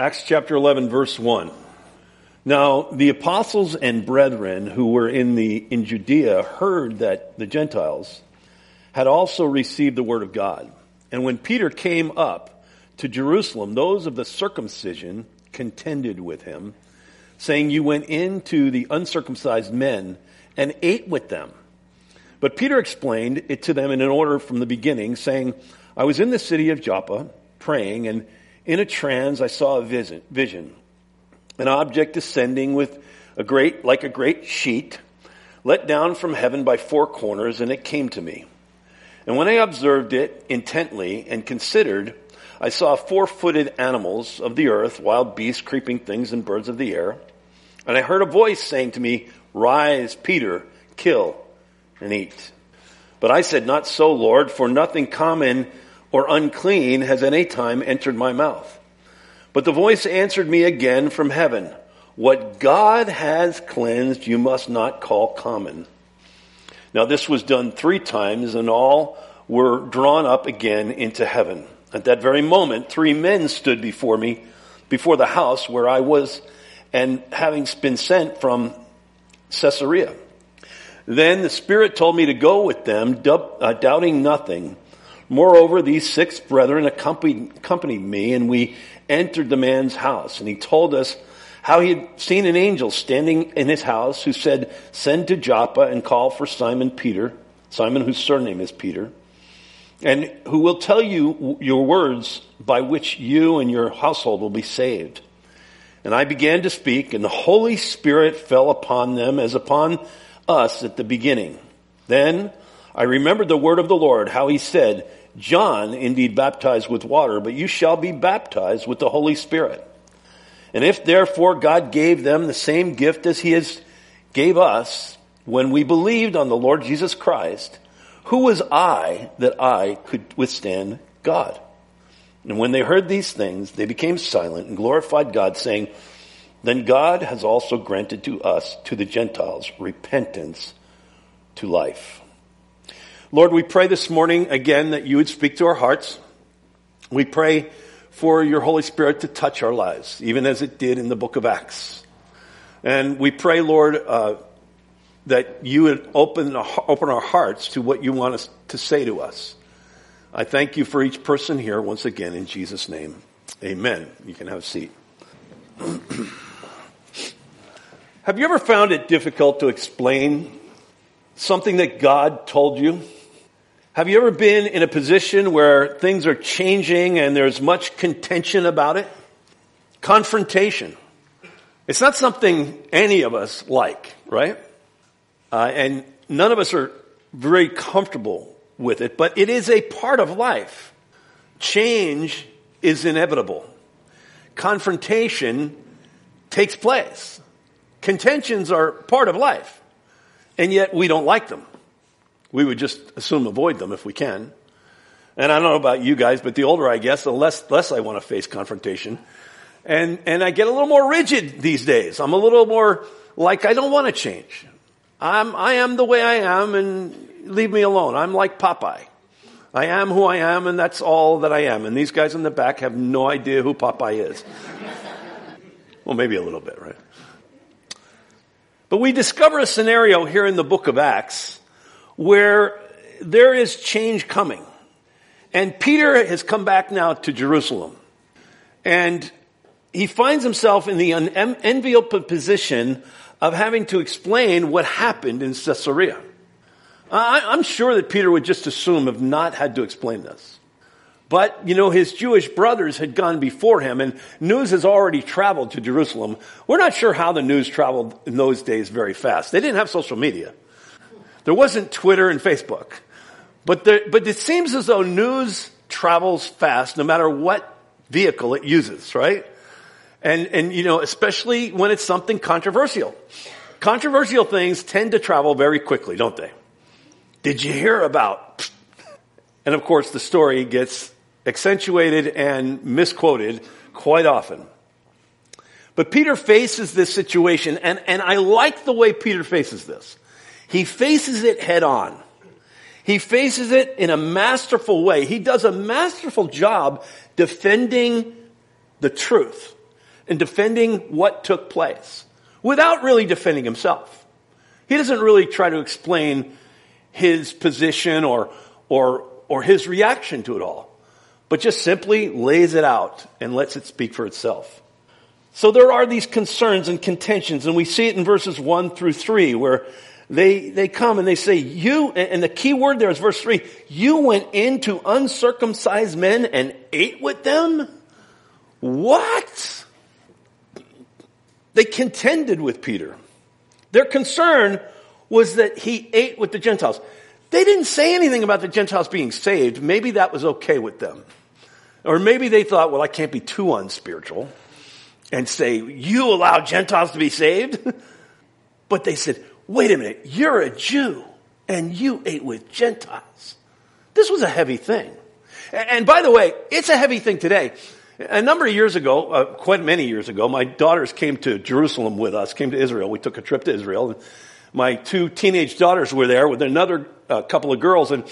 Acts chapter 11, verse 1. Now, the apostles and brethren who were in Judea heard that the Gentiles had also received the word of God. And when Peter came up to Jerusalem, those of the circumcision contended with him, saying, "You went into the uncircumcised men and ate with them." But Peter explained it to them in an order from the beginning, saying, "I was in the city of Joppa praying, and in a trance I saw a vision, an object descending with a great sheet, let down from heaven by four corners, and it came to me. And when I observed it intently and considered, I saw four-footed animals of the earth, wild beasts, creeping things, and birds of the air. And I heard a voice saying to me, 'Rise, Peter, kill and eat.' But I said, 'Not so, Lord, for nothing common or unclean has at any time entered my mouth.' But the voice answered me again from heaven, 'What God has cleansed, you must not call common.' Now this was done three times, and all were drawn up again into heaven. At that very moment, three men stood before me, before the house where I was, and having been sent from Caesarea. Then the Spirit told me to go with them, doubting nothing. Moreover, these six brethren accompanied me, and we entered the man's house. And he told us how he had seen an angel standing in his house who said, 'Send to Joppa and call for Simon Peter,' Simon whose surname is Peter, 'and who will tell you your words by which you and your household will be saved.' And I began to speak, and the Holy Spirit fell upon them as upon us at the beginning. Then I remembered the word of the Lord, how he said, 'John indeed baptized with water, but you shall be baptized with the Holy Spirit.' And if therefore God gave them the same gift as he has gave us when we believed on the Lord Jesus Christ, who was I that I could withstand God?" And when they heard these things, they became silent and glorified God, saying, "Then God has also granted to us, to the Gentiles, repentance to life." Lord, we pray this morning again that you would speak to our hearts. We pray for your Holy Spirit to touch our lives, even as it did in the book of Acts. And we pray, Lord, that you would open our hearts to what you want us to say to us. I thank you for each person here once again in Jesus' name. Amen. You can have a seat. Have you ever found it difficult to explain something that God told you? Have you ever been in a position where things are changing and there's much contention about it? Confrontation. It's not something any of us like, right? And none of us are very comfortable with it, but it is a part of life. Change is inevitable. Confrontation takes place. Contentions are part of life, and yet we don't like them. We would just assume avoid them if we can. And I don't know about you guys, but the older I get, the less I want to face confrontation. And I get a little more rigid these days. I'm a little more like, I don't want to change. I am the way I am, and leave me alone. I'm like Popeye. I am who I am, and that's all that I am. And these guys in the back have no idea who Popeye is. Well, maybe a little bit, right? But we discover a scenario here in the book of Acts where there is change coming. And Peter has come back now to Jerusalem. And he finds himself in the unenviable position of having to explain what happened in Caesarea. I'm sure that Peter would just assume have not had to explain this. But, you know, his Jewish brothers had gone before him, and news has already traveled to Jerusalem. We're not sure how the news traveled in those days very fast. They didn't have social media. There wasn't Twitter and Facebook. But it seems as though news travels fast no matter what vehicle it uses, right? And you know, especially when it's something controversial. Controversial things tend to travel very quickly, don't they? Did you hear about? And of course, the story gets accentuated and misquoted quite often. But Peter faces this situation, and I like the way Peter faces this. He faces it head on. He faces it in a masterful way. He does a masterful job defending the truth. and defending what took place without really defending himself. He doesn't really try to explain his position or his reaction to it all, but just simply lays it out and lets it speak for itself. So there are these concerns and contentions, and we see it in verses 1 through 3 where they come and they say, you, and the key word there is verse 3, you went into uncircumcised men and ate with them? What? They contended with Peter. Their concern was that he ate with the Gentiles. They didn't say anything about the Gentiles being saved. Maybe that was okay with them. Or maybe they thought, well, I can't be too unspiritual and say, you allow Gentiles to be saved? But they said, wait a minute, you're a Jew and you ate with Gentiles. This was a heavy thing. And by the way, it's a heavy thing today. A number of years ago, quite many years ago, my daughters came to Jerusalem with us, came to Israel. We took a trip to Israel. And my two teenage daughters were there with another couple of girls. And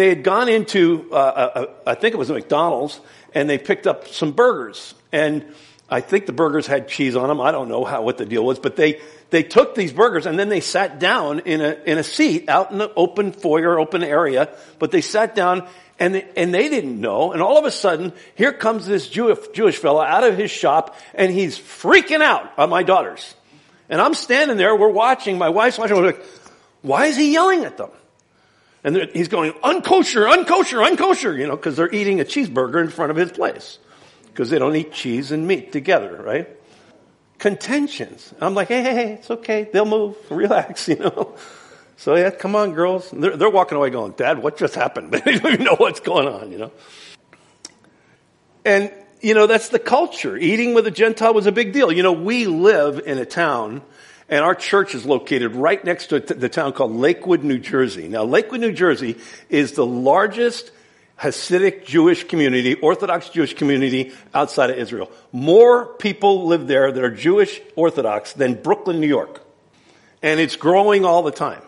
they had gone into, I think it was a McDonald's, and they picked up some burgers. And I think the burgers had cheese on them. I don't know what the deal was, but they took these burgers and then they sat down in a seat out in the open foyer, open area, but they sat down and they didn't know. And all of a sudden, here comes this Jewish fella out of his shop and he's freaking out on my daughters. And I'm standing there, we're watching, my wife's watching, we're like, why is he yelling at them? And he's going, unkosher, unkosher, unkosher, you know, because they're eating a cheeseburger in front of his place. Because they don't eat cheese and meat together, right? Contentions. I'm like, hey, it's okay. They'll move. Relax, you know. So, yeah, come on, girls. They're walking away going, Dad, what just happened? They don't even know what's going on, you know. And, you know, that's the culture. Eating with a Gentile was a big deal. You know, we live in a town, and our church is located right next to the town called Lakewood, New Jersey. Now, Lakewood, New Jersey is the largest Hasidic Jewish community, Orthodox Jewish community outside of Israel. More people live there that are Jewish Orthodox than Brooklyn, New York. And it's growing all the time.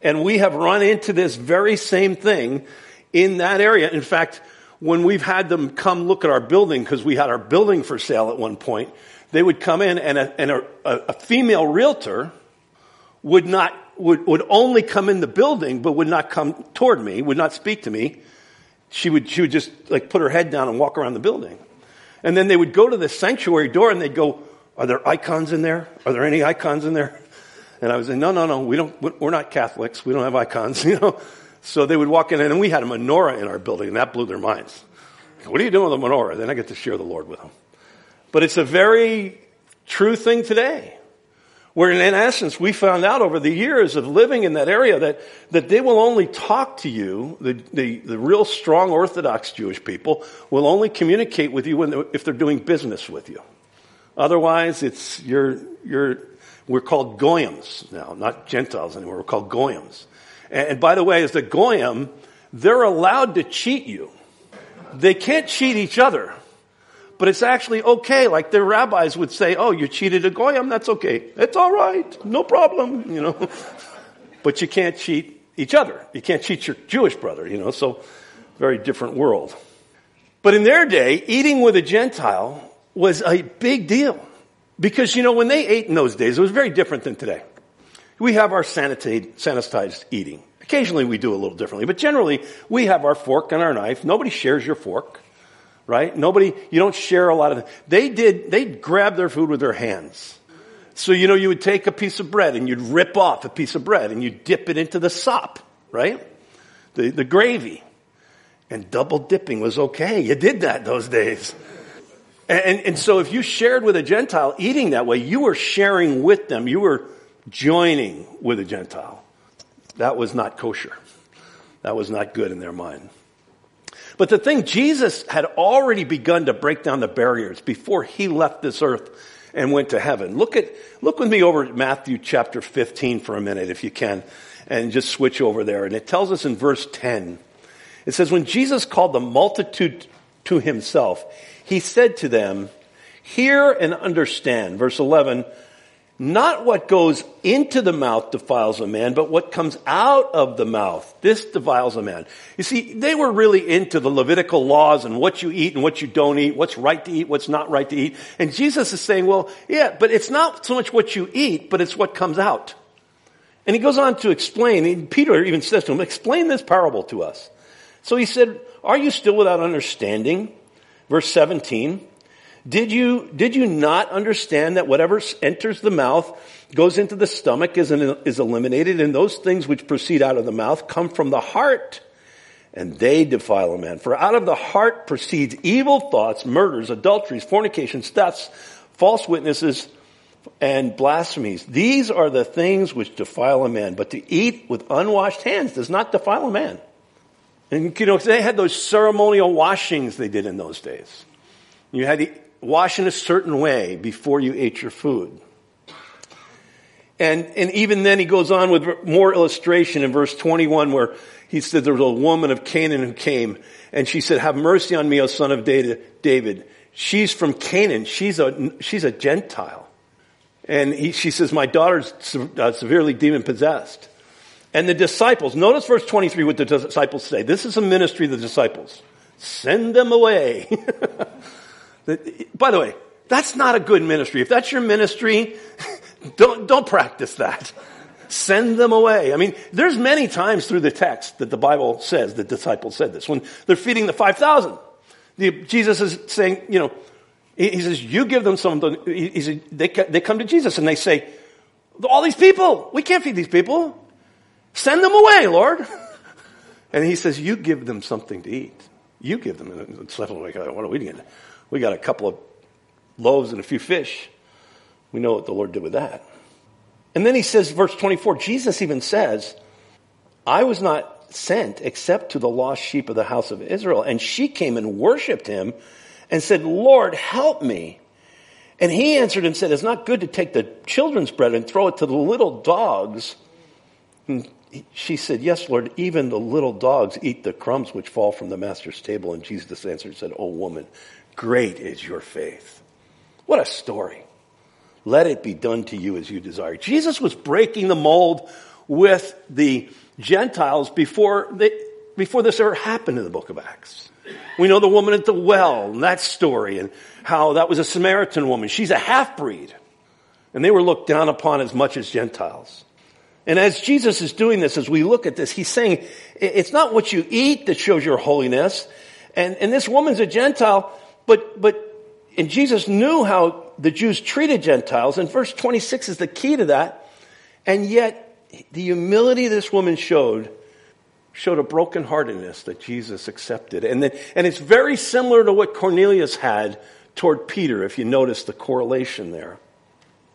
And we have run into this very same thing in that area. In fact, when we've had them come look at our building, because we had our building for sale at one point, they would come in and a female realtor would only come in the building, but would not come toward me, would not speak to me. She would just like put her head down and walk around the building. And then they would go to the sanctuary door and they'd go, are there icons in there? Are there any icons in there? And I was like, no, we're not Catholics. We don't have icons, you know? So they would walk in and we had a menorah in our building and that blew their minds. Like, what are you doing with a menorah? Then I get to share the Lord with them. But it's a very true thing today. Where in essence, we found out over the years of living in that area that they will only talk to you, the real strong Orthodox Jewish people will only communicate with you if they're doing business with you. Otherwise, we're called goyams now, not Gentiles anymore, we're called goyams. And by the way, as the goyim, they're allowed to cheat you. They can't cheat each other. But it's actually okay. Like the rabbis would say, oh, you cheated a goyim, that's okay. It's all right. No problem, you know. But you can't cheat each other. You can't cheat your Jewish brother, you know. So very different world. But in their day, eating with a Gentile was a big deal. Because, you know, when they ate in those days, it was very different than today. We have our sanitized eating. Occasionally we do a little differently. But generally, we have our fork and our knife. Nobody shares your fork. Right? You don't share a lot of them. They'd grab their food with their hands. So, you know, you would take a piece of bread and you'd rip off a piece of bread and you'd dip it into the sop, right? The gravy. And double dipping was okay. You did that those days. And so if you shared with a Gentile eating that way, you were sharing with them. You were joining with a Gentile. That was not kosher. That was not good in their mind. But the thing, Jesus had already begun to break down the barriers before he left this earth and went to heaven. Look with me over at Matthew chapter 15 for a minute, if you can, and just switch over there. And it tells us in verse 10, it says, when Jesus called the multitude to himself, he said to them, hear and understand. Verse 11, Not what goes into the mouth defiles a man, but what comes out of the mouth. This defiles a man. You see, they were really into the Levitical laws and what you eat and what you don't eat, what's right to eat, what's not right to eat. And Jesus is saying, well, yeah, but it's not so much what you eat, but it's what comes out. And he goes on to explain, and Peter even says to him, explain this parable to us. So he said, are you still without understanding? Verse 17. Did you not understand that whatever enters the mouth goes into the stomach is eliminated, and those things which proceed out of the mouth come from the heart, and they defile a man? For out of the heart proceeds evil thoughts, murders, adulteries, fornications, thefts, false witnesses, and blasphemies. These are the things which defile a man, but to eat with unwashed hands does not defile a man. And you know, they had those ceremonial washings they did in those days. You had to wash in a certain way before you ate your food. And even then he goes on with more illustration in verse 21, where he said there was a woman of Canaan who came, and she said, have mercy on me, O son of David. She's from Canaan. She's a Gentile. And she says, my daughter's severely demon-possessed. And the disciples, notice verse 23 what the disciples say. This is a ministry of the disciples. Send them away. By the way, that's not a good ministry. If that's your ministry, don't practice that. Send them away. I mean, there's many times through the text that the Bible says the disciples said this. When they're feeding the 5,000, Jesus is saying, you know, he says, you give them something. He said, they come to Jesus and they say, all these people, we can't feed these people. Send them away, Lord. And he says, you give them something to eat. You give them. And it's like, what are we doing? We got a couple of loaves and a few fish. We know what the Lord did with that. And then he says, verse 24, Jesus even says, I was not sent except to the lost sheep of the house of Israel. And she came and worshiped him and said, Lord, help me. And he answered and said, it's not good to take the children's bread and throw it to the little dogs. And she said, yes, Lord, even the little dogs eat the crumbs which fall from the master's table. And Jesus answered and said, O woman, great is your faith. What a story. Let it be done to you as you desire. Jesus was breaking the mold with the Gentiles before this ever happened in the book of Acts. We know the woman at the well and that story, and how that was a Samaritan woman. She's a half-breed. And they were looked down upon as much as Gentiles. And as Jesus is doing this, as we look at this, he's saying, it's not what you eat that shows your holiness. And this woman's a Gentile. But Jesus knew how the Jews treated Gentiles, and verse 26 is the key to that. And yet, the humility this woman showed a brokenheartedness that Jesus accepted. And it's very similar to what Cornelius had toward Peter, if you notice the correlation there.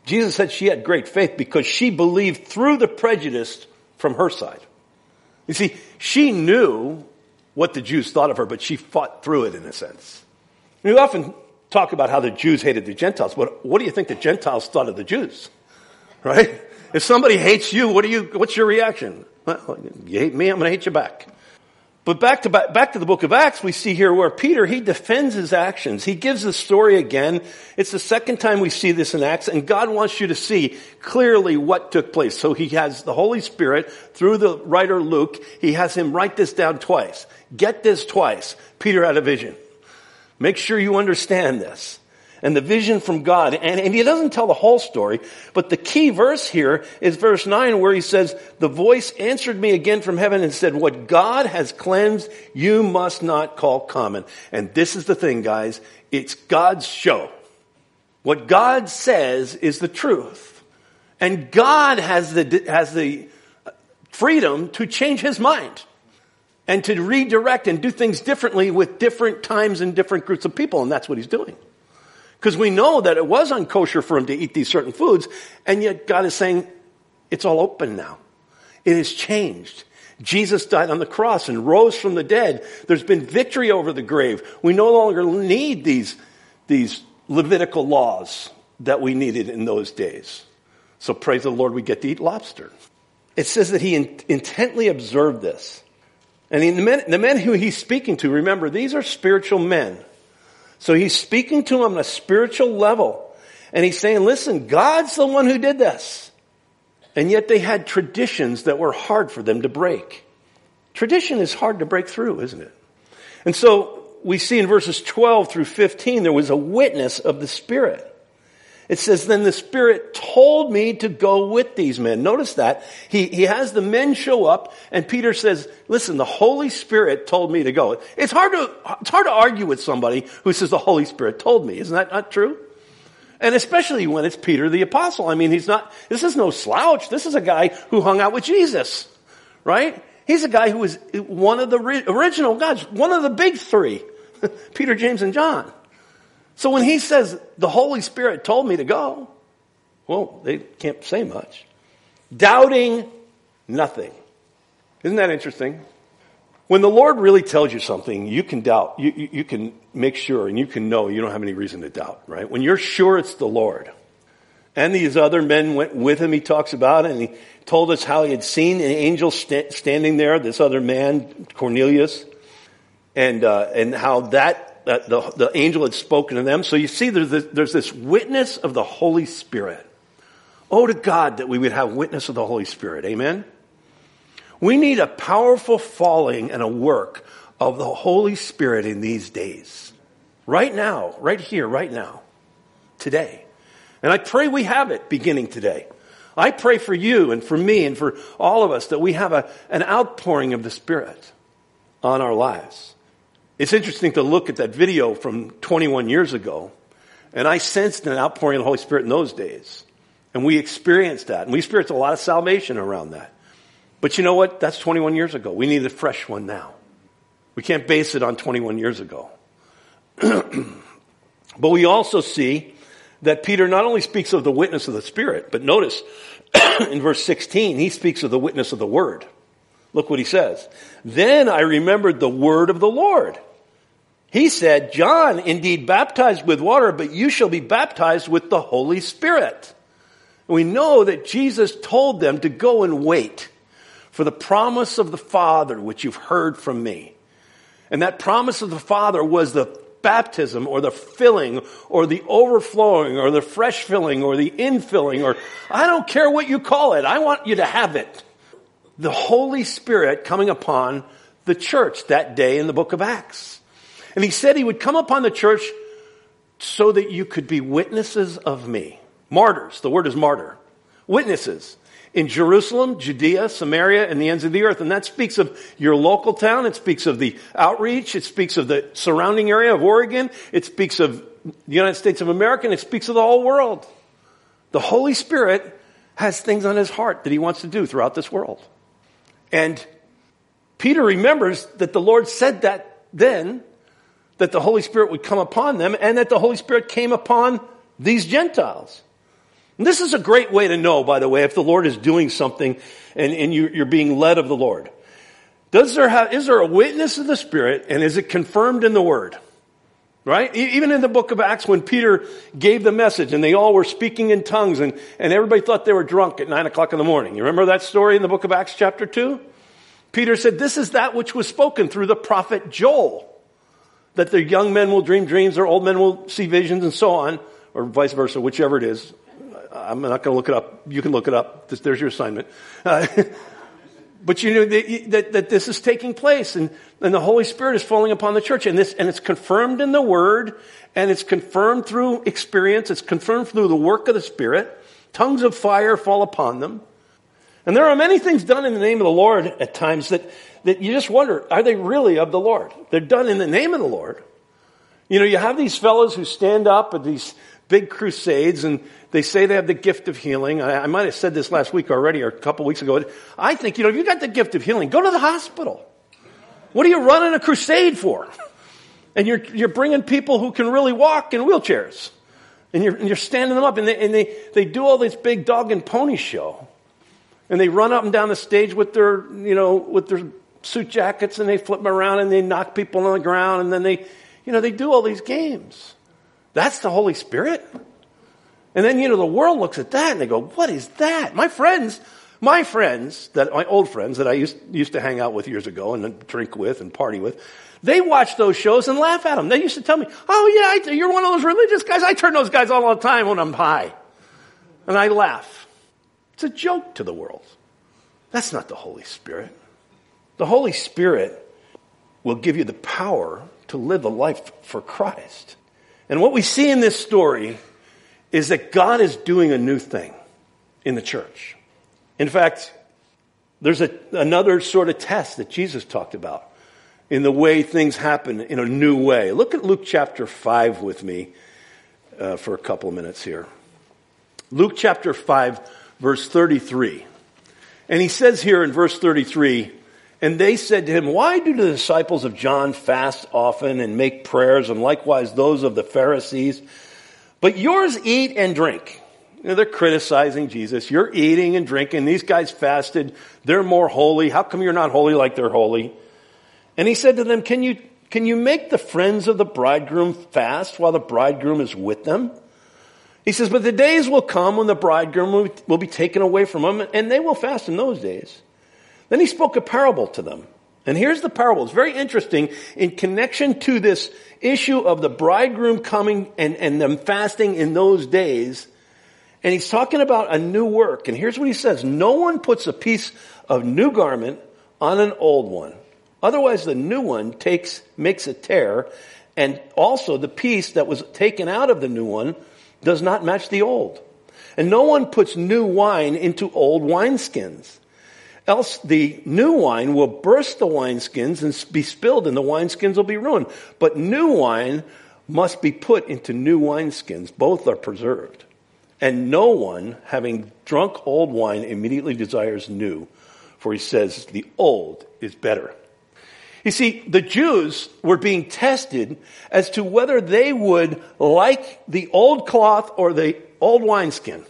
Jesus said she had great faith because she believed through the prejudice from her side. You see, she knew what the Jews thought of her, but she fought through it in a sense. We often talk about how the Jews hated the Gentiles, but what do you think the Gentiles thought of the Jews? Right? If somebody hates you, what's your reaction? Well, you hate me, I'm going to hate you back. But back to the book of Acts, we see here where Peter, he defends his actions. He gives the story again. It's the second time we see this in Acts, and God wants you to see clearly what took place. So he has the Holy Spirit through the writer Luke. He has him write this down twice. Get this twice. Peter had a vision. Make sure you understand this. And the vision from God. And he doesn't tell the whole story, but the key verse here is verse 9, where he says, the voice answered me again from heaven and said, what God has cleansed, you must not call common. And this is the thing, guys. It's God's show. What God says is the truth. And God has the freedom to change his mind. And to redirect and do things differently with different times and different groups of people. And that's what he's doing. Because we know that it was unkosher for him to eat these certain foods. And yet God is saying, it's all open now. It has changed. Jesus died on the cross and rose from the dead. There's been victory over the grave. We no longer need these Levitical laws that we needed in those days. So praise the Lord, we get to eat lobster. It says that he intently observed this. And the men who he's speaking to, remember, these are spiritual men. So he's speaking to them on a spiritual level. And he's saying, listen, God's the one who did this. And yet they had traditions that were hard for them to break. Tradition is hard to break through, isn't it? And so we see in verses 12 through 15, there was a witness of the Spirit. It says, then the Spirit told me to go with these men. Notice that. He has the men show up, and Peter says, listen, the Holy Spirit told me to go. It's hard to argue with somebody who says the Holy Spirit told me. Isn't that not true? And especially when it's Peter the Apostle. I mean, this is no slouch. This is a guy who hung out with Jesus, right? He's a guy who was one of the original guys, one of the big three, Peter, James, and John. So when he says, the Holy Spirit told me to go, well, they can't say much. Doubting nothing. Isn't that interesting? When the Lord really tells you something, you can doubt. You can make sure and you can know you don't have any reason to doubt, right? When you're sure it's the Lord. And these other men went with him, he talks about, and he told us how he had seen an angel standing there, this other man, Cornelius, and how the angel had spoken to them. So you see there's this witness of the Holy Spirit. Oh, to God that we would have witness of the Holy Spirit. Amen? We need a powerful falling and a work of the Holy Spirit in these days. Right now, right here, right now, today. And I pray we have it beginning today. I pray for you and for me and for all of us that we have an outpouring of the Spirit on our lives. It's interesting to look at that video from 21 years ago, and I sensed an outpouring of the Holy Spirit in those days. And we experienced that. And we experienced a lot of salvation around that. But you know what? That's 21 years ago. We need a fresh one now. We can't base it on 21 years ago. But we also see that Peter not only speaks of the witness of the Spirit, but notice in verse 16, he speaks of the witness of the Word. Look what he says. Then I remembered the word of the Lord. He said, John indeed baptized with water, but you shall be baptized with the Holy Spirit. We know that Jesus told them to go and wait for the promise of the Father, which you've heard from me. And that promise of the Father was the baptism or the filling or the overflowing or the fresh filling or the infilling, or I don't care what you call it. I want you to have it. The Holy Spirit coming upon the church that day in the book of Acts. And he said he would come upon the church so that you could be witnesses of me. Martyrs, the word is martyr. Witnesses in Jerusalem, Judea, Samaria, and the ends of the earth. And that speaks of your local town. It speaks of the outreach. It speaks of the surrounding area of Oregon. It speaks of the United States of America, and it speaks of the whole world. The Holy Spirit has things on his heart that he wants to do throughout this world. And Peter remembers that the Lord said that then, that the Holy Spirit would come upon them, and that the Holy Spirit came upon these Gentiles. And this is a great way to know, by the way, if the Lord is doing something and you're being led of the Lord. Is there a witness of the Spirit, and is it confirmed in the Word? Right? Even in the book of Acts, when Peter gave the message and they all were speaking in tongues and everybody thought they were drunk at 9 o'clock in the morning. You remember that story in the book of Acts chapter 2? Peter said, this is that which was spoken through the prophet Joel, that the young men will dream dreams, their old men will see visions, and so on, or vice versa, whichever it is. I'm not going to look it up. You can look it up. There's your assignment. But you know that this is taking place, and the Holy Spirit is falling upon the church, and it's confirmed in the Word, and it's confirmed through experience, it's confirmed through the work of the Spirit. Tongues of fire fall upon them. And there are many things done in the name of the Lord at times that you just wonder, are they really of the Lord? They're done in the name of the Lord. You know, you have these fellows who stand up at these big crusades, and they say they have the gift of healing. I might have said this last week already or a couple weeks ago. I think, if you got the gift of healing, go to the hospital. What are you running a crusade for? And you're bringing people who can really walk in wheelchairs. And you're standing them up, and they do all this big dog and pony show. And they run up and down the stage with their suit jackets, and they flip them around, and they knock people on the ground, and then they do all these games. That's the Holy Spirit. And then, the world looks at that and they go, what is that? My friends, My friends, my old friends that I used to hang out with years ago and drink with and party with, they watch those shows and laugh at them. They used to tell me, oh yeah, you're one of those religious guys. I turn those guys on all the time when I'm high. And I laugh. It's a joke to the world. That's not the Holy Spirit. The Holy Spirit will give you the power to live a life for Christ. And what we see in this story is that God is doing a new thing in the church. In fact, there's another sort of test that Jesus talked about in the way things happen in a new way. Look at Luke chapter 5 with me for a couple of minutes here. Luke chapter 5, verse 33. And he says here in verse 33, and they said to him, why do the disciples of John fast often and make prayers, and likewise those of the Pharisees? But yours eat and drink. You know, they're criticizing Jesus. You're eating and drinking. These guys fasted. They're more holy. How come you're not holy like they're holy? And he said to them, can you make the friends of the bridegroom fast while the bridegroom is with them? He says, but the days will come when the bridegroom will be taken away from them, and they will fast in those days. Then he spoke a parable to them. And here's the parable. It's very interesting in connection to this issue of the bridegroom coming and them fasting in those days. And he's talking about a new work. And here's what he says. No one puts a piece of new garment on an old one. Otherwise, the new one makes a tear. And also, the piece that was taken out of the new one does not match the old. And no one puts new wine into old wineskins. Else the new wine will burst the wineskins and be spilled, and the wineskins will be ruined. But new wine must be put into new wineskins. Both are preserved. And no one, having drunk old wine, immediately desires new, for he says the old is better. You see, the Jews were being tested as to whether they would like the old cloth or the old wineskin.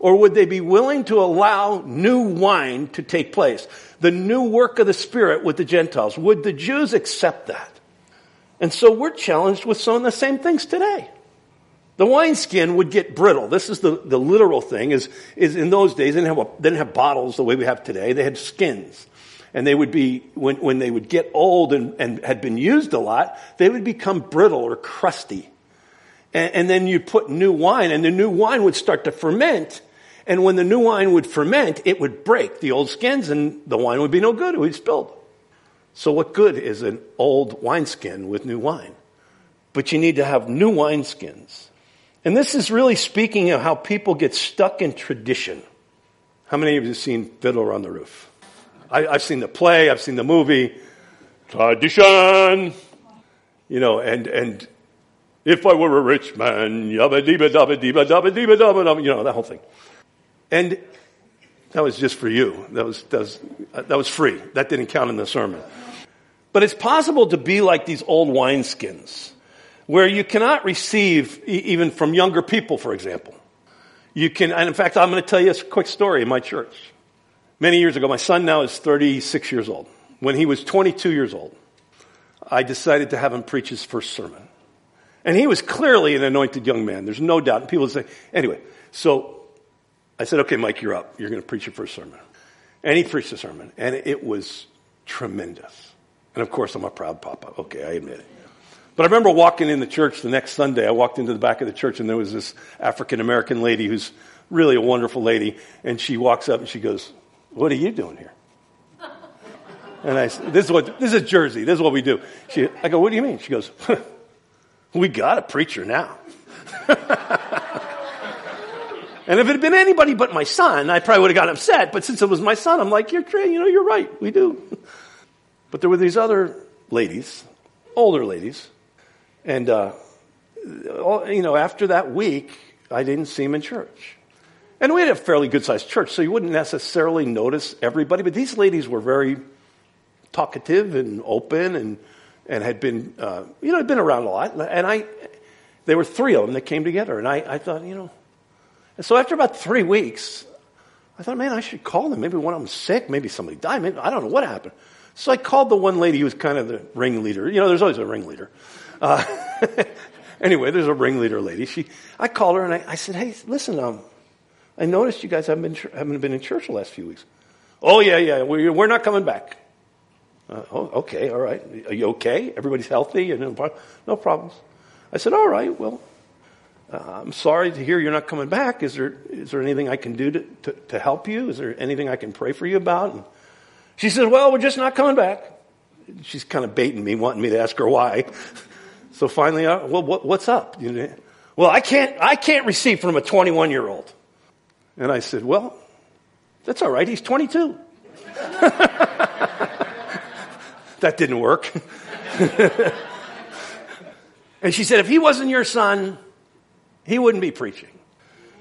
Or would they be willing to allow new wine to take place? The new work of the Spirit with the Gentiles. Would the Jews accept that? And so we're challenged with some of the same things today. The wineskin would get brittle. This is the literal thing, is in those days, they didn't have bottles the way we have today. They had skins. And they would be, when they would get old and had been used a lot, they would become brittle or crusty. And then you'd put new wine, and the new wine would start to ferment. And when the new wine would ferment, it would break the old skins, and the wine would be no good. It would be spilled. So what good is an old wineskin with new wine? But you need to have new wineskins. And this is really speaking of how people get stuck in tradition. How many of you have seen Fiddler on the Roof? I've seen the play. I've seen the movie. Tradition. You know, and if I were a rich man, yabba deba daba deba daba deba daba, you know, that whole thing. And that was just for you. That was free. That didn't count in the sermon. But it's possible to be like these old wineskins, where you cannot receive even from younger people, for example. You can, and in fact, I'm going to tell you a quick story in my church. Many years ago, my son now is 36 years old. When he was 22 years old, I decided to have him preach his first sermon. And he was clearly an anointed young man. There's no doubt. And people would say, anyway, so I said, okay, Mike, you're up. You're going to preach your first sermon. And he preached the sermon. And it was tremendous. And of course, I'm a proud papa. Okay, I admit it. But I remember walking in the church the next Sunday. I walked into the back of the church, and there was this African-American lady who's really a wonderful lady. And she walks up and she goes, what are you doing here? And I said, this is Jersey. This is what we do. I go, what do you mean? She goes, huh. We got a preacher now. And if it had been anybody but my son, I probably would have got upset. But since it was my son, I'm like, you're right. We do. But there were these other ladies, older ladies. And, after that week, I didn't see him in church. And we had a fairly good-sized church, so you wouldn't necessarily notice everybody. But these ladies were very talkative and open and had been, had been around a lot. And there were three of them that came together. And I thought, and so after about 3 weeks, I thought, man, I should call them. Maybe one of them's sick. Maybe somebody died. Maybe, I don't know what happened. So I called the one lady who was kind of the ringleader. You know, there's always a ringleader. Anyway, there's a ringleader lady. I called her and I said, hey, listen, I noticed you guys haven't been in church the last few weeks. Oh, yeah, we're not coming back. Okay, all right. Are you okay? Everybody's healthy? And no problems. I said, all right, well, I'm sorry to hear you're not coming back. Is there anything I can do to help you? Is there anything I can pray for you about? And she said, well, we're just not coming back. She's kind of baiting me, wanting me to ask her why. So finally, well, what's up? You know, well, I can't receive from a 21-year-old. And I said, well, that's all right. He's 22. That didn't work. And she said, if he wasn't your son, he wouldn't be preaching.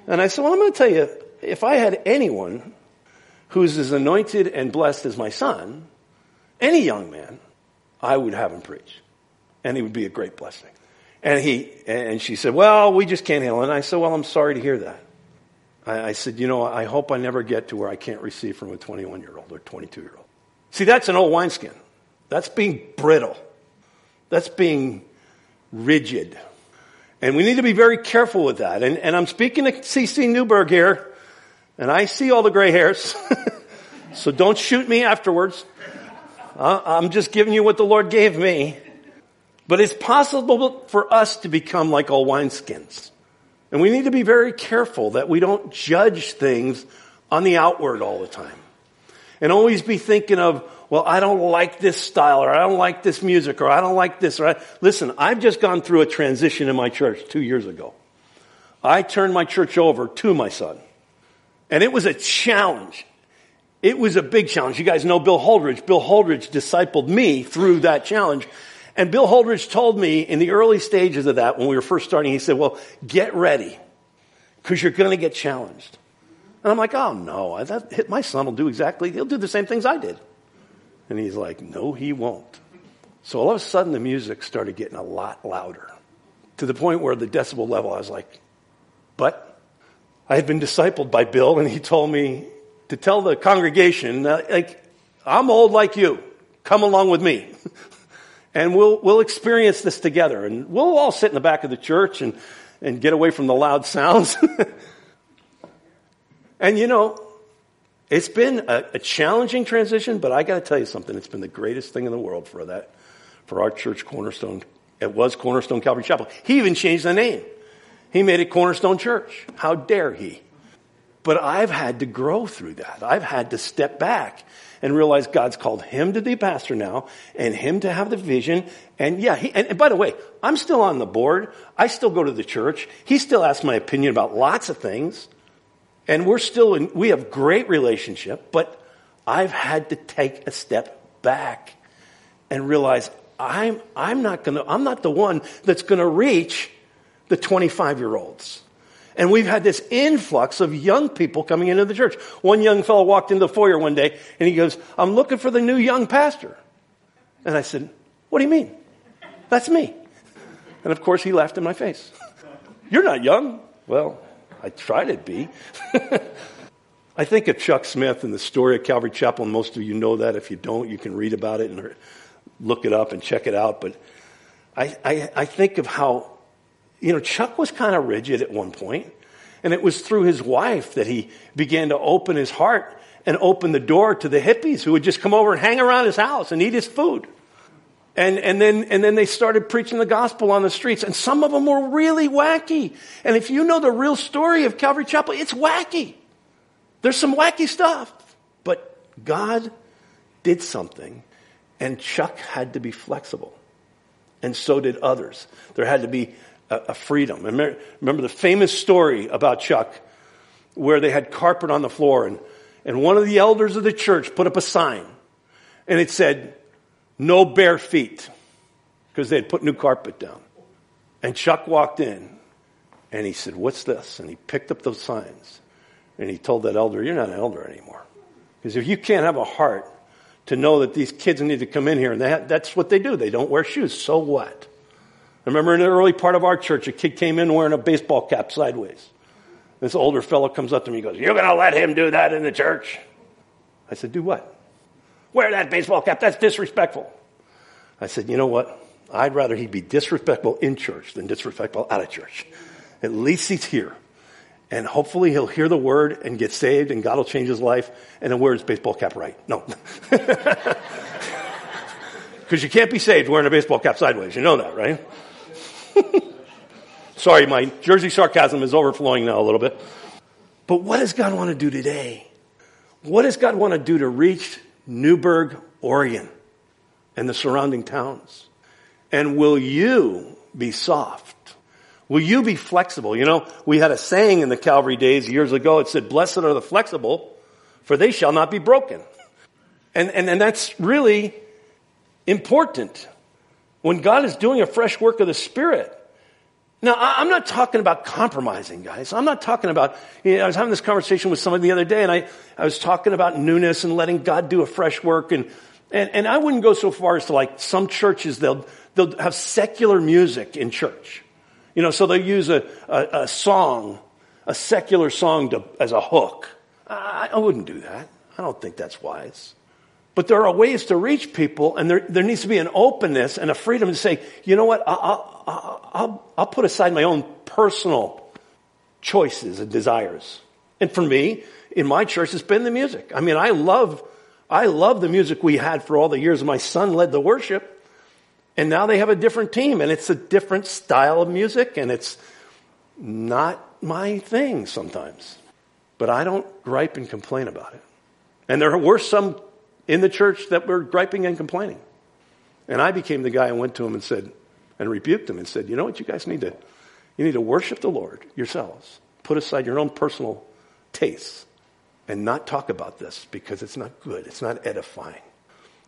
And I said, well, I'm going to tell you, if I had anyone who's as anointed and blessed as my son, any young man, I would have him preach. And he would be a great blessing. And she said, well, we just can't handle it. And I said, well, I'm sorry to hear that. I said, you know, I hope I never get to where I can't receive from a 21-year-old or 22-year-old. See, that's an old wineskin. That's being brittle. That's being rigid. And we need to be very careful with that. And I'm speaking to C.C. Newberg here, and I see all the gray hairs. So don't shoot me afterwards. I'm just giving you what the Lord gave me. But it's possible for us to become like all wineskins. And we need to be very careful that we don't judge things on the outward all the time. And always be thinking of, well, I don't like this style, or I don't like this music, or I don't like this. Listen, I've just gone through a transition in my church 2 years ago. I turned my church over to my son. And it was a challenge. It was a big challenge. You guys know Bill Holdridge. Bill Holdridge discipled me through that challenge. And Bill Holdridge told me in the early stages of that, when we were first starting, he said, well, get ready, because you're going to get challenged. And I'm like, oh, no, my son will do exactly, he'll do the same things I did. And he's like, no, he won't. So all of a sudden, the music started getting a lot louder, to the point where the decibel level, I was like, but I had been discipled by Bill, and he told me to tell the congregation, like, I'm old like you, come along with me. And we'll experience this together. And we'll all sit in the back of the church and get away from the loud sounds. And you know, it's been a challenging transition, but I got to tell you something. It's been the greatest thing in the world for our church, Cornerstone. It was Cornerstone Calvary Chapel. He even changed the name. He made it Cornerstone Church. How dare he? But I've had to grow through that. I've had to step back and realize God's called him to be pastor now, and him to have the vision. And yeah, and by the way, I'm still on the board. I still go to the church. He still asks my opinion about lots of things. And we have great relationship, but I've had to take a step back and realize I'm not the one that's going to reach the 25-year-olds. And we've had this influx of young people coming into the church. One young fellow walked into the foyer one day, and he goes, I'm looking for the new young pastor. And I said, what do you mean? That's me. And of course, he laughed in my face. You're not young. Well, I try to be. I think of Chuck Smith and the story of Calvary Chapel, and most of you know that. If you don't, you can read about it and look it up and check it out. But I think of how, you know, Chuck was kind of rigid at one point, and it was through his wife that he began to open his heart and open the door to the hippies who would just come over and hang around his house and eat his food. And then they started preaching the gospel on the streets, and some of them were really wacky. And if you know the real story of Calvary Chapel, it's wacky. There's some wacky stuff, but God did something, and Chuck had to be flexible, and so did others. There had to be a freedom. And remember the famous story about Chuck, where they had carpet on the floor, and one of the elders of the church put up a sign, and it said, no bare feet, because they had put new carpet down. And Chuck walked in, and he said, what's this? And he picked up those signs, and he told that elder, you're not an elder anymore, because if you can't have a heart to know that these kids need to come in here, and that's what they do. They don't wear shoes. So what? I remember in the early part of our church, a kid came in wearing a baseball cap sideways. This older fellow comes up to me and goes, you're going to let him do that in the church? I said, do what? Wear that baseball cap. That's disrespectful. I said, you know what? I'd rather he be disrespectful in church than disrespectful out of church. At least he's here. and hopefully he'll hear the word and get saved, and God will change his life, and then wear his baseball cap right. No. Because you can't be saved wearing a baseball cap sideways. You know that, right? Sorry, my Jersey sarcasm is overflowing now a little bit. But what does God want to do today? What does God want to do to reach Newburg, Oregon, and the surrounding towns? And will you be soft? Will you be flexible? You know, we had a saying in the Calvary days years ago. It said, "Blessed are the flexible, for they shall not be broken." And that's really important. When God is doing a fresh work of the Spirit. Now, I'm not talking about compromising, guys. I'm not talking about, you know, I was having this conversation with somebody the other day, and I was talking about newness and letting God do a fresh work. And I wouldn't go so far as to, like, some churches, they'll have secular music in church. You know, so they'll use a song, a secular song as a hook. I wouldn't do that. I don't think that's wise. But there are ways to reach people, and there needs to be an openness and a freedom to say, you know what, I'll put aside my own personal choices and desires. And for me, in my church, it's been the music. I mean, I love the music we had for all the years my son led the worship, and now they have a different team, and it's a different style of music, and it's not my thing sometimes. But I don't gripe and complain about it. And there were some in the church that were griping and complaining. And I became the guy who went to him and said, and rebuked him and said, you know what, you guys need to worship the Lord yourselves. Put aside your own personal tastes and not talk about this, because it's not good. It's not edifying.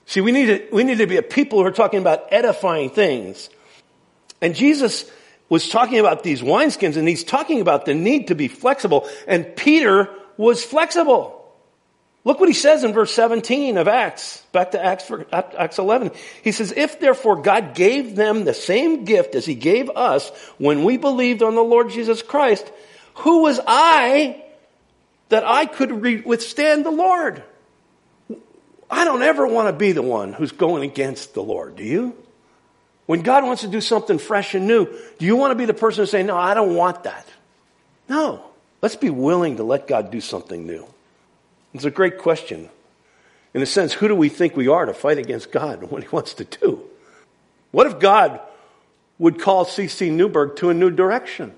See, we need to be a people who are talking about edifying things. And Jesus was talking about these wineskins, and he's talking about the need to be flexible. And Peter was flexible. Look what he says in verse 17 of Acts, back to Acts 11. He says, if therefore God gave them the same gift as he gave us when we believed on the Lord Jesus Christ, who was I that I could withstand the Lord? I don't ever want to be the one who's going against the Lord, do you? When God wants to do something fresh and new, do you want to be the person who say, no, I don't want that? No. Let's be willing to let God do something new. It's a great question. In a sense, who do we think we are to fight against God and what he wants to do? What if God would call C.C. Newberg to a new direction,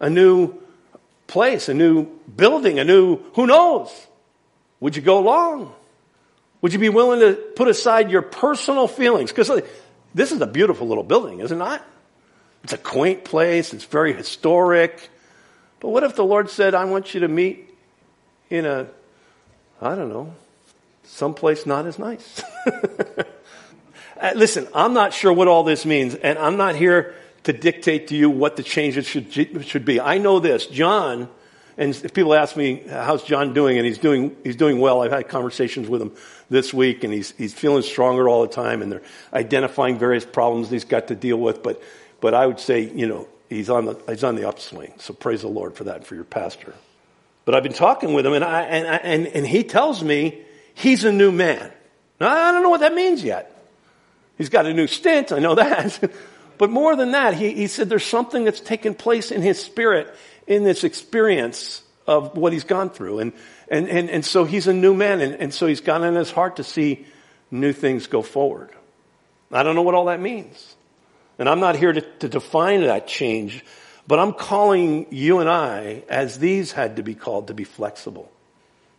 a new place, a new building, a new, who knows? Would you go along? Would you be willing to put aside your personal feelings? Because this is a beautiful little building, is it not? It's a quaint place. It's very historic. But what if the Lord said, I want you to meet in a, I don't know, someplace not as nice. Listen, I'm not sure what all this means, and I'm not here to dictate to you what the changes should be. I know this, John, and if people ask me, how's John doing? And he's doing well. I've had conversations with him this week, and he's feeling stronger all the time, and they're identifying various problems he's got to deal with. But I would say, you know, he's on the upswing. So praise the Lord for that and for your pastor. But I've been talking with him, and he tells me he's a new man. Now, I don't know what that means yet. He's got a new stint, I know that. But more than that, he said there's something that's taken place in his spirit in this experience of what he's gone through. And so he's a new man, and so he's gone in his heart to see new things go forward. I don't know what all that means. And I'm not here to define that change. But I'm calling you and I, as these had to be called, to be flexible,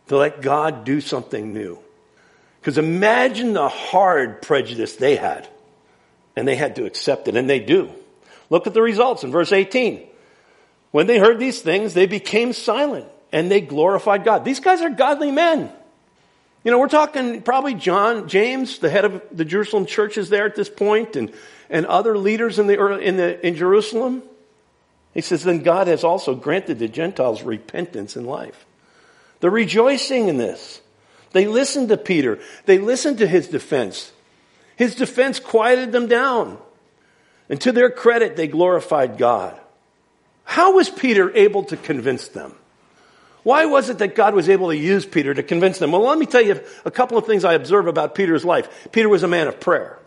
to let God do something new. Because imagine the hard prejudice they had, and they had to accept it, and they do. Look at the results in verse 18. When they heard these things, they became silent, and they glorified God. These guys are godly men. You know, we're talking probably John, James, the head of the Jerusalem churches there at this point, and other leaders in Jerusalem. He says, then God has also granted the Gentiles repentance in life. They're rejoicing in this. They listened to Peter. They listened to his defense. His defense quieted them down. And to their credit, they glorified God. How was Peter able to convince them? Why was it that God was able to use Peter to convince them? Well, let me tell you a couple of things I observe about Peter's life. Peter was a man of prayer.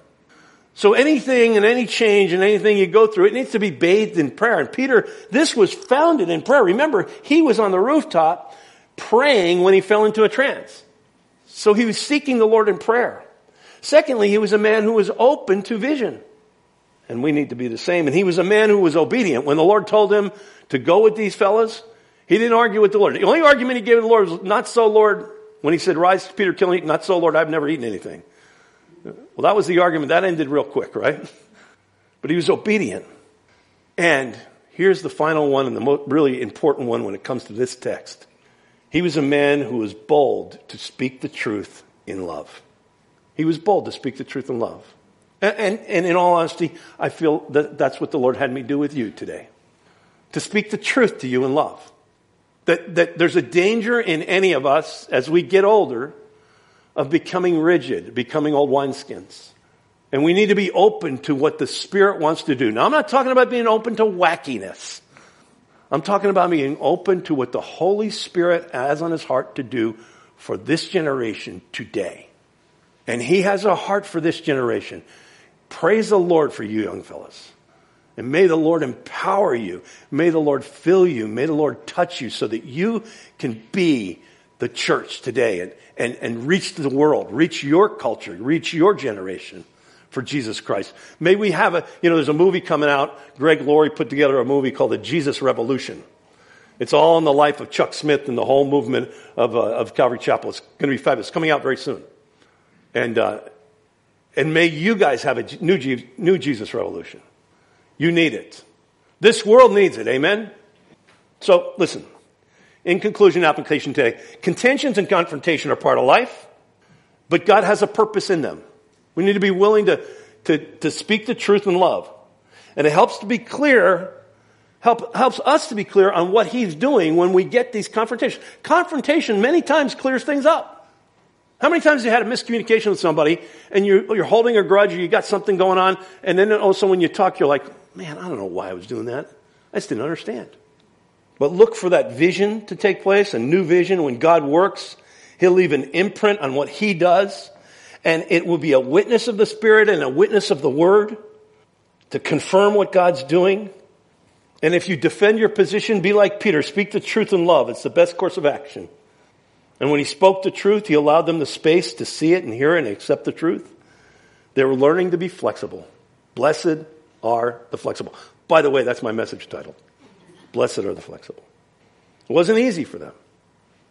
So anything and any change and anything you go through, it needs to be bathed in prayer. And Peter, this was founded in prayer. Remember, he was on the rooftop praying when he fell into a trance. So he was seeking the Lord in prayer. Secondly, he was a man who was open to vision. And we need to be the same. And he was a man who was obedient. When the Lord told him to go with these fellas, he didn't argue with the Lord. The only argument he gave to the Lord was, not so, Lord, when he said, rise, Peter, kill and eat, not so, Lord, I've never eaten anything. Well, that was the argument. That ended real quick, right? But he was obedient. And here's the final one and the really important one when it comes to this text. He was a man who was bold to speak the truth in love. He was bold to speak the truth in love. And in all honesty, I feel that that's what the Lord had me do with you today. To speak the truth to you in love. That there's a danger in any of us as we get older of becoming rigid, becoming old wineskins. And we need to be open to what the Spirit wants to do. Now, I'm not talking about being open to wackiness. I'm talking about being open to what the Holy Spirit has on his heart to do for this generation today. And he has a heart for this generation. Praise the Lord for you, young fellas. And may the Lord empower you. May the Lord fill you. May the Lord touch you so that you can be the church today and reach the world, reach your culture, reach your generation for Jesus Christ. May we have there's a movie coming out. Greg Laurie put together a movie called The Jesus Revolution. It's all in the life of Chuck Smith and the whole movement of Calvary Chapel. It's going to be fabulous. It's coming out very soon. And may you guys have a new Jesus Revolution. You need it. This world needs it. Amen? So, listen. In conclusion, application today. Contentions and confrontation are part of life, but God has a purpose in them. We need to be willing to speak the truth in love. And it helps to be clear, helps us to be clear on what he's doing when we get these confrontations. Confrontation many times clears things up. How many times have you had a miscommunication with somebody and you're holding a grudge or you got something going on, and then also when you talk, you're like, man, I don't know why I was doing that. I just didn't understand. But look for that vision to take place, a new vision. When God works, he'll leave an imprint on what he does. And it will be a witness of the Spirit and a witness of the Word to confirm what God's doing. And if you defend your position, be like Peter. Speak the truth in love. It's the best course of action. And when he spoke the truth, he allowed them the space to see it and hear it and accept the truth. They were learning to be flexible. Blessed are the flexible. By the way, that's my message title. Blessed are the flexible. It wasn't easy for them.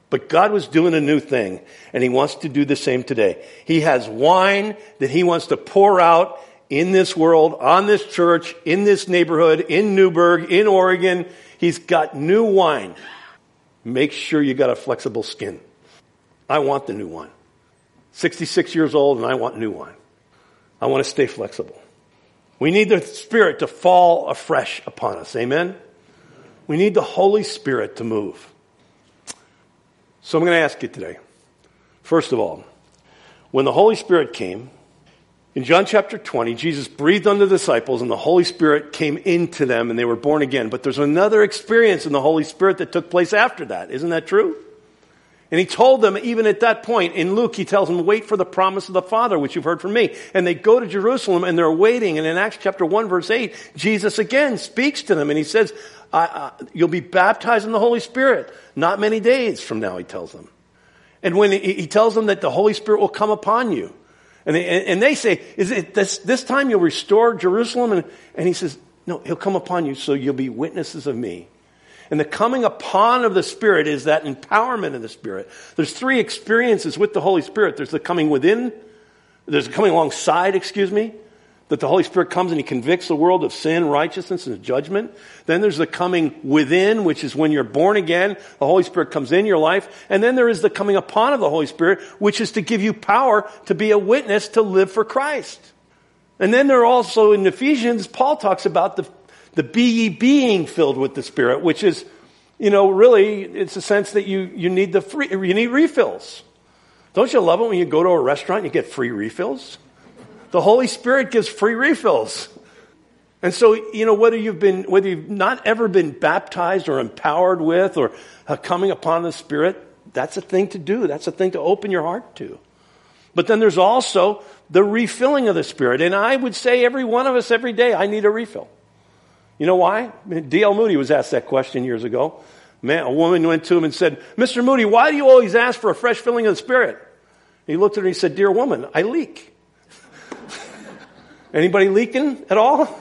But God was doing a new thing, and he wants to do the same today. He has wine that he wants to pour out in this world, on this church, in this neighborhood, in Newburg, in Oregon. He's got new wine. Make sure you got a flexible skin. I want the new wine. 66 years old, and I want new wine. I want to stay flexible. We need the Spirit to fall afresh upon us. Amen? We need the Holy Spirit to move. So I'm going to ask you today. First of all, when the Holy Spirit came, in John chapter 20, Jesus breathed on the disciples and the Holy Spirit came into them and they were born again. But there's another experience in the Holy Spirit that took place after that. Isn't that true? And he told them, even at that point, in Luke, he tells them, wait for the promise of the Father, which you've heard from me. And they go to Jerusalem and they're waiting. And in Acts chapter 1, verse 8, Jesus again speaks to them and he says, you'll be baptized in the Holy Spirit. Not many days from now, he tells them. And when he tells them that the Holy Spirit will come upon you. And they say, is it this time you'll restore Jerusalem? And he says, no, he'll come upon you so you'll be witnesses of me. And the coming upon of the Spirit is that empowerment of the Spirit. There's three experiences with the Holy Spirit. There's the coming within. There's the coming alongside, that the Holy Spirit comes and he convicts the world of sin, righteousness, and judgment. Then there's the coming within, which is when you're born again. The Holy Spirit comes in your life. And then there is the coming upon of the Holy Spirit, which is to give you power to be a witness, to live for Christ. And then there are also, in Ephesians, Paul talks about the be ye being filled with the Spirit, which is, really, it's a sense that you need you need refills. Don't you love it when you go to a restaurant and you get free refills? The Holy Spirit gives free refills. And so, whether you've not ever been baptized or empowered with or coming upon the Spirit, that's a thing to do. That's a thing to open your heart to. But then there's also the refilling of the Spirit. And I would say every one of us every day, I need a refill. You know why? D.L. Moody was asked that question years ago. Man, a woman went to him and said, Mr. Moody, why do you always ask for a fresh filling of the Spirit? And he looked at her and he said, Dear woman, I leak. Anybody leaking at all?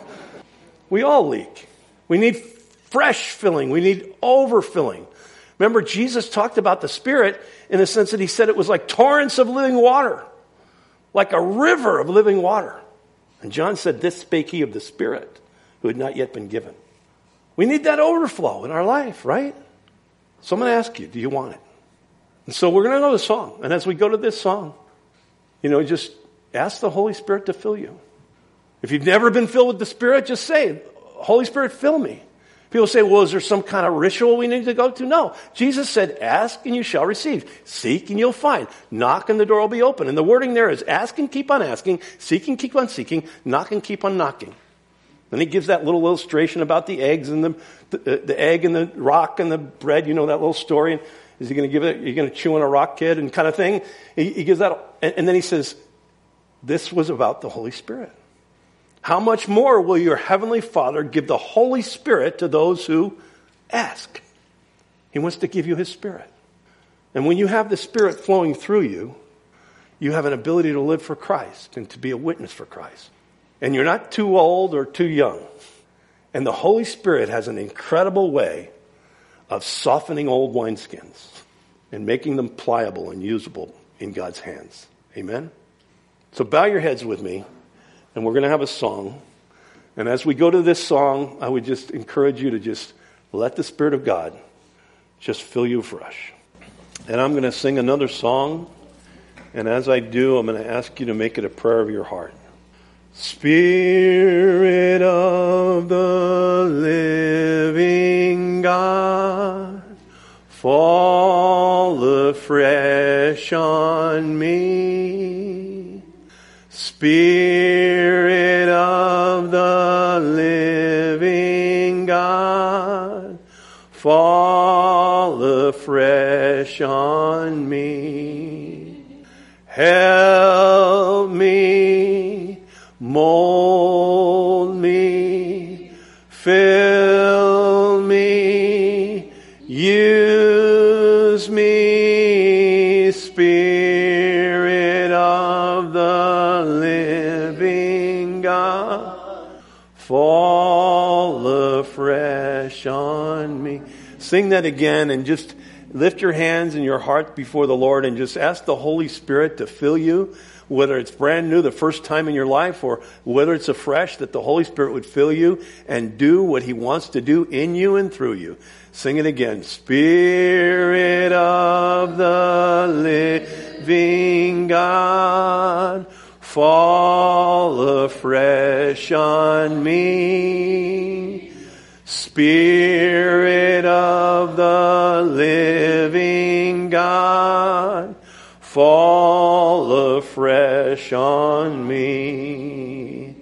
We all leak. We need fresh filling. We need overfilling. Remember, Jesus talked about the Spirit in the sense that he said it was like torrents of living water, like a river of living water. And John said, This spake he of the Spirit, who had not yet been given. We need that overflow in our life, right? So I'm going to ask you, do you want it? And so we're going to know the song. And as we go to this song, you know, just ask the Holy Spirit to fill you. If you've never been filled with the Spirit, just say, Holy Spirit, fill me. People say, well, is there some kind of ritual we need to go to? No. Jesus said, ask and you shall receive. Seek and you'll find. Knock and the door will be open. And the wording there is ask and keep on asking. Seek and keep on seeking. Knock and keep on knocking. Then he gives that little illustration about the eggs and the egg and the rock and the bread. You know that little story. Is he going to give it? You're going to chew on a rock, kid, and kind of thing. He gives that. And then he says, this was about the Holy Spirit. How much more will your heavenly Father give the Holy Spirit to those who ask? He wants to give you his Spirit. And when you have the Spirit flowing through you, you have an ability to live for Christ and to be a witness for Christ. And you're not too old or too young. And the Holy Spirit has an incredible way of softening old wineskins and making them pliable and usable in God's hands. Amen? So bow your heads with me. And we're going to have a song. And as we go to this song, I would just encourage you to just let the Spirit of God just fill you fresh. And I'm going to sing another song. And as I do, I'm going to ask you to make it a prayer of your heart. Spirit of the living God, fall afresh on me. Spirit of the living God, fall afresh on me. Help me, mold me, fill me, use me, Spirit of the living God, fall afresh on me. Sing that again and just lift your hands and your heart before the Lord and just ask the Holy Spirit to fill you. Whether it's brand new, the first time in your life, or whether it's afresh, that the Holy Spirit would fill you and do what he wants to do in you and through you. Sing it again. Spirit of the living God, fall afresh on me. Spirit of the living God, fall afresh on me,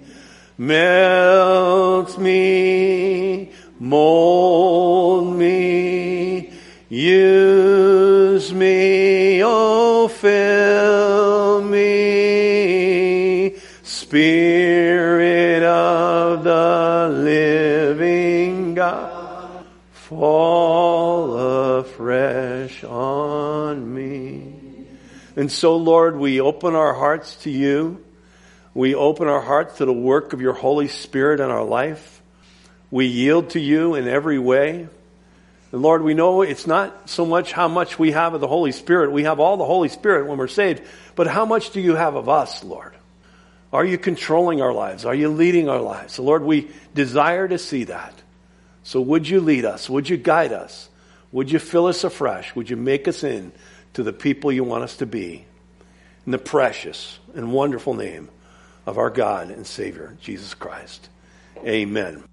melt me, mold me, use me, oh, fill me, Spirit of the living God, fall afresh on me. And so, Lord, we open our hearts to you. We open our hearts to the work of your Holy Spirit in our life. We yield to you in every way. And, Lord, we know it's not so much how much we have of the Holy Spirit. We have all the Holy Spirit when we're saved. But how much do you have of us, Lord? Are you controlling our lives? Are you leading our lives? So, Lord, we desire to see that. So would you lead us? Would you guide us? Would you fill us afresh? Would you make us in to the people you want us to be, in the precious and wonderful name of our God and Savior, Jesus Christ. Amen.